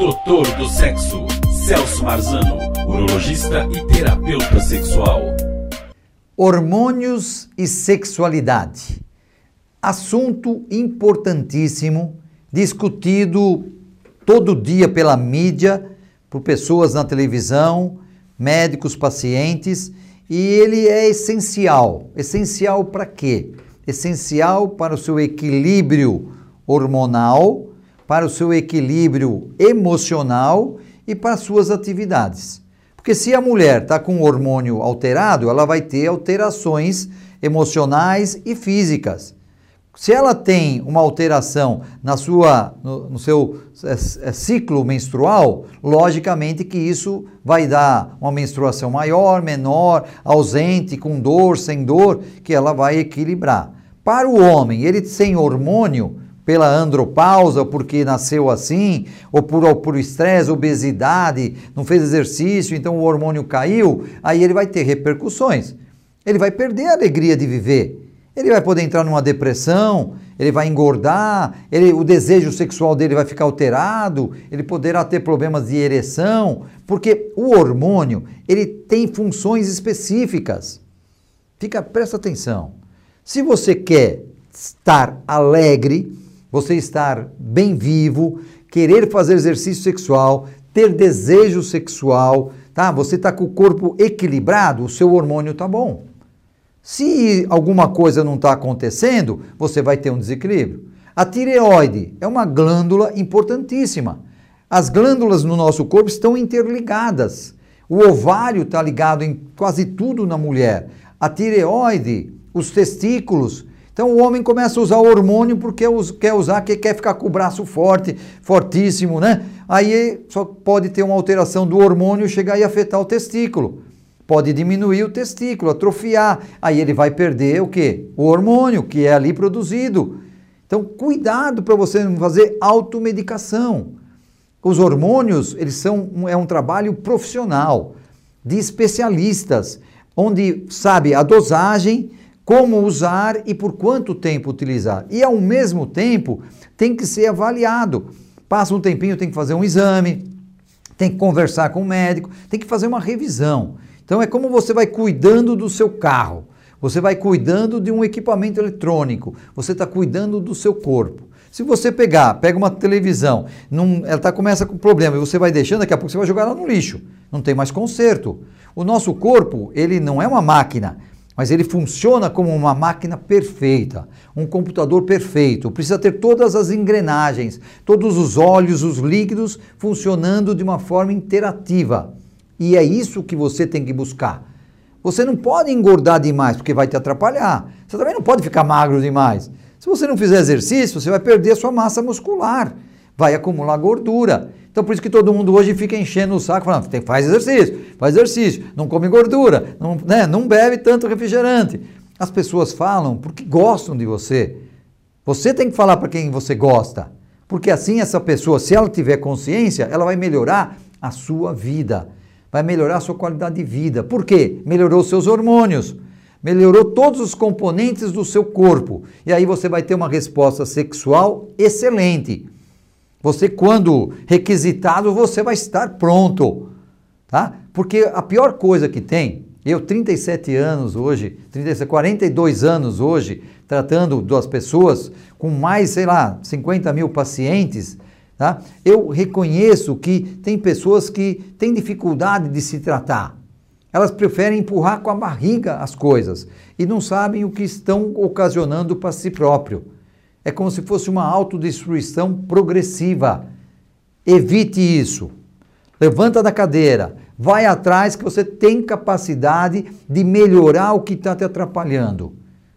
Doutor do Sexo, Celso Marzano, urologista e terapeuta sexual. Hormônios e sexualidade. Assunto importantíssimo, discutido todo dia pela mídia, por pessoas na televisão, médicos, pacientes, e ele é essencial. Essencial para quê? Essencial para o seu equilíbrio hormonal, para o seu equilíbrio emocional e para suas atividades. Porque se a mulher está com o hormônio alterado, ela vai ter alterações emocionais e físicas. Se ela tem uma alteração no seu ciclo menstrual, logicamente que isso vai dar uma menstruação maior, menor, ausente, com dor, sem dor, que ela vai equilibrar. Para o homem, ele sem hormônio, pela andropausa, porque nasceu assim, ou por estresse, obesidade, não fez exercício, então o hormônio caiu, aí ele vai ter repercussões. Ele vai perder a alegria de viver. Ele vai poder entrar numa depressão, ele vai engordar, o desejo sexual dele vai ficar alterado, ele poderá ter problemas de ereção, porque o hormônio, ele tem funções específicas. Presta atenção. Se você quer estar alegre, você estar bem vivo, querer fazer exercício sexual, ter desejo sexual, tá? Você está com o corpo equilibrado, o seu hormônio está bom. Se alguma coisa não está acontecendo, você vai ter um desequilíbrio. A tireoide é uma glândula importantíssima. As glândulas no nosso corpo estão interligadas. O ovário está ligado em quase tudo na mulher. A tireoide, os testículos. Então o homem começa a usar hormônio porque quer ficar com o braço forte, fortíssimo, né? Aí só pode ter uma alteração do hormônio chegar e afetar o testículo. Pode diminuir o testículo, atrofiar. Aí ele vai perder o quê? O hormônio que é ali produzido. Então cuidado para você não fazer automedicação. Os hormônios, eles é um trabalho profissional, de especialistas, onde sabe a dosagem, como usar e por quanto tempo utilizar. E ao mesmo tempo tem que ser avaliado. Passa um tempinho, tem que fazer um exame, tem que conversar com o médico, tem que fazer uma revisão. Então é como você vai cuidando do seu carro, você vai cuidando de um equipamento eletrônico, você está cuidando do seu corpo. Se você pega uma televisão, começa com problema e você vai deixando, daqui a pouco você vai jogar ela no lixo, não tem mais conserto. O nosso corpo, ele não é uma máquina, mas ele funciona como uma máquina perfeita, um computador perfeito. Precisa ter todas as engrenagens, todos os óleos, os líquidos funcionando de uma forma interativa. E é isso que você tem que buscar. Você não pode engordar demais, porque vai te atrapalhar. Você também não pode ficar magro demais. Se você não fizer exercício, você vai perder a sua massa muscular, vai acumular gordura. Então por isso que todo mundo hoje fica enchendo o saco, falando, faz exercício, não come gordura, não bebe tanto refrigerante. As pessoas falam porque gostam de você. Você tem que falar para quem você gosta, porque assim essa pessoa, se ela tiver consciência, ela vai melhorar a sua vida, vai melhorar a sua qualidade de vida. Por quê? Melhorou seus hormônios, melhorou todos os componentes do seu corpo, e aí você vai ter uma resposta sexual excelente. Você, quando requisitado, você vai estar pronto, tá? Porque a pior coisa que tem, eu 37 anos hoje, 42 anos hoje, tratando das pessoas com mais, 50 mil pacientes, tá? Eu reconheço que tem pessoas que têm dificuldade de se tratar. Elas preferem empurrar com a barriga as coisas e não sabem o que estão ocasionando para si próprio. É como se fosse uma autodestruição progressiva. Evite isso. Levanta da cadeira. Vai atrás que você tem capacidade de melhorar o que está te atrapalhando.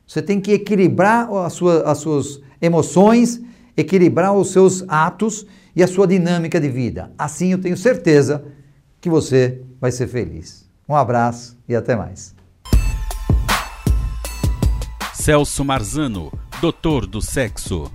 Você tem que equilibrar as suas emoções, equilibrar os seus atos e a sua dinâmica de vida. Assim eu tenho certeza que você vai ser feliz. Um abraço e até mais. Celso Marzano, Doutor do Sexo.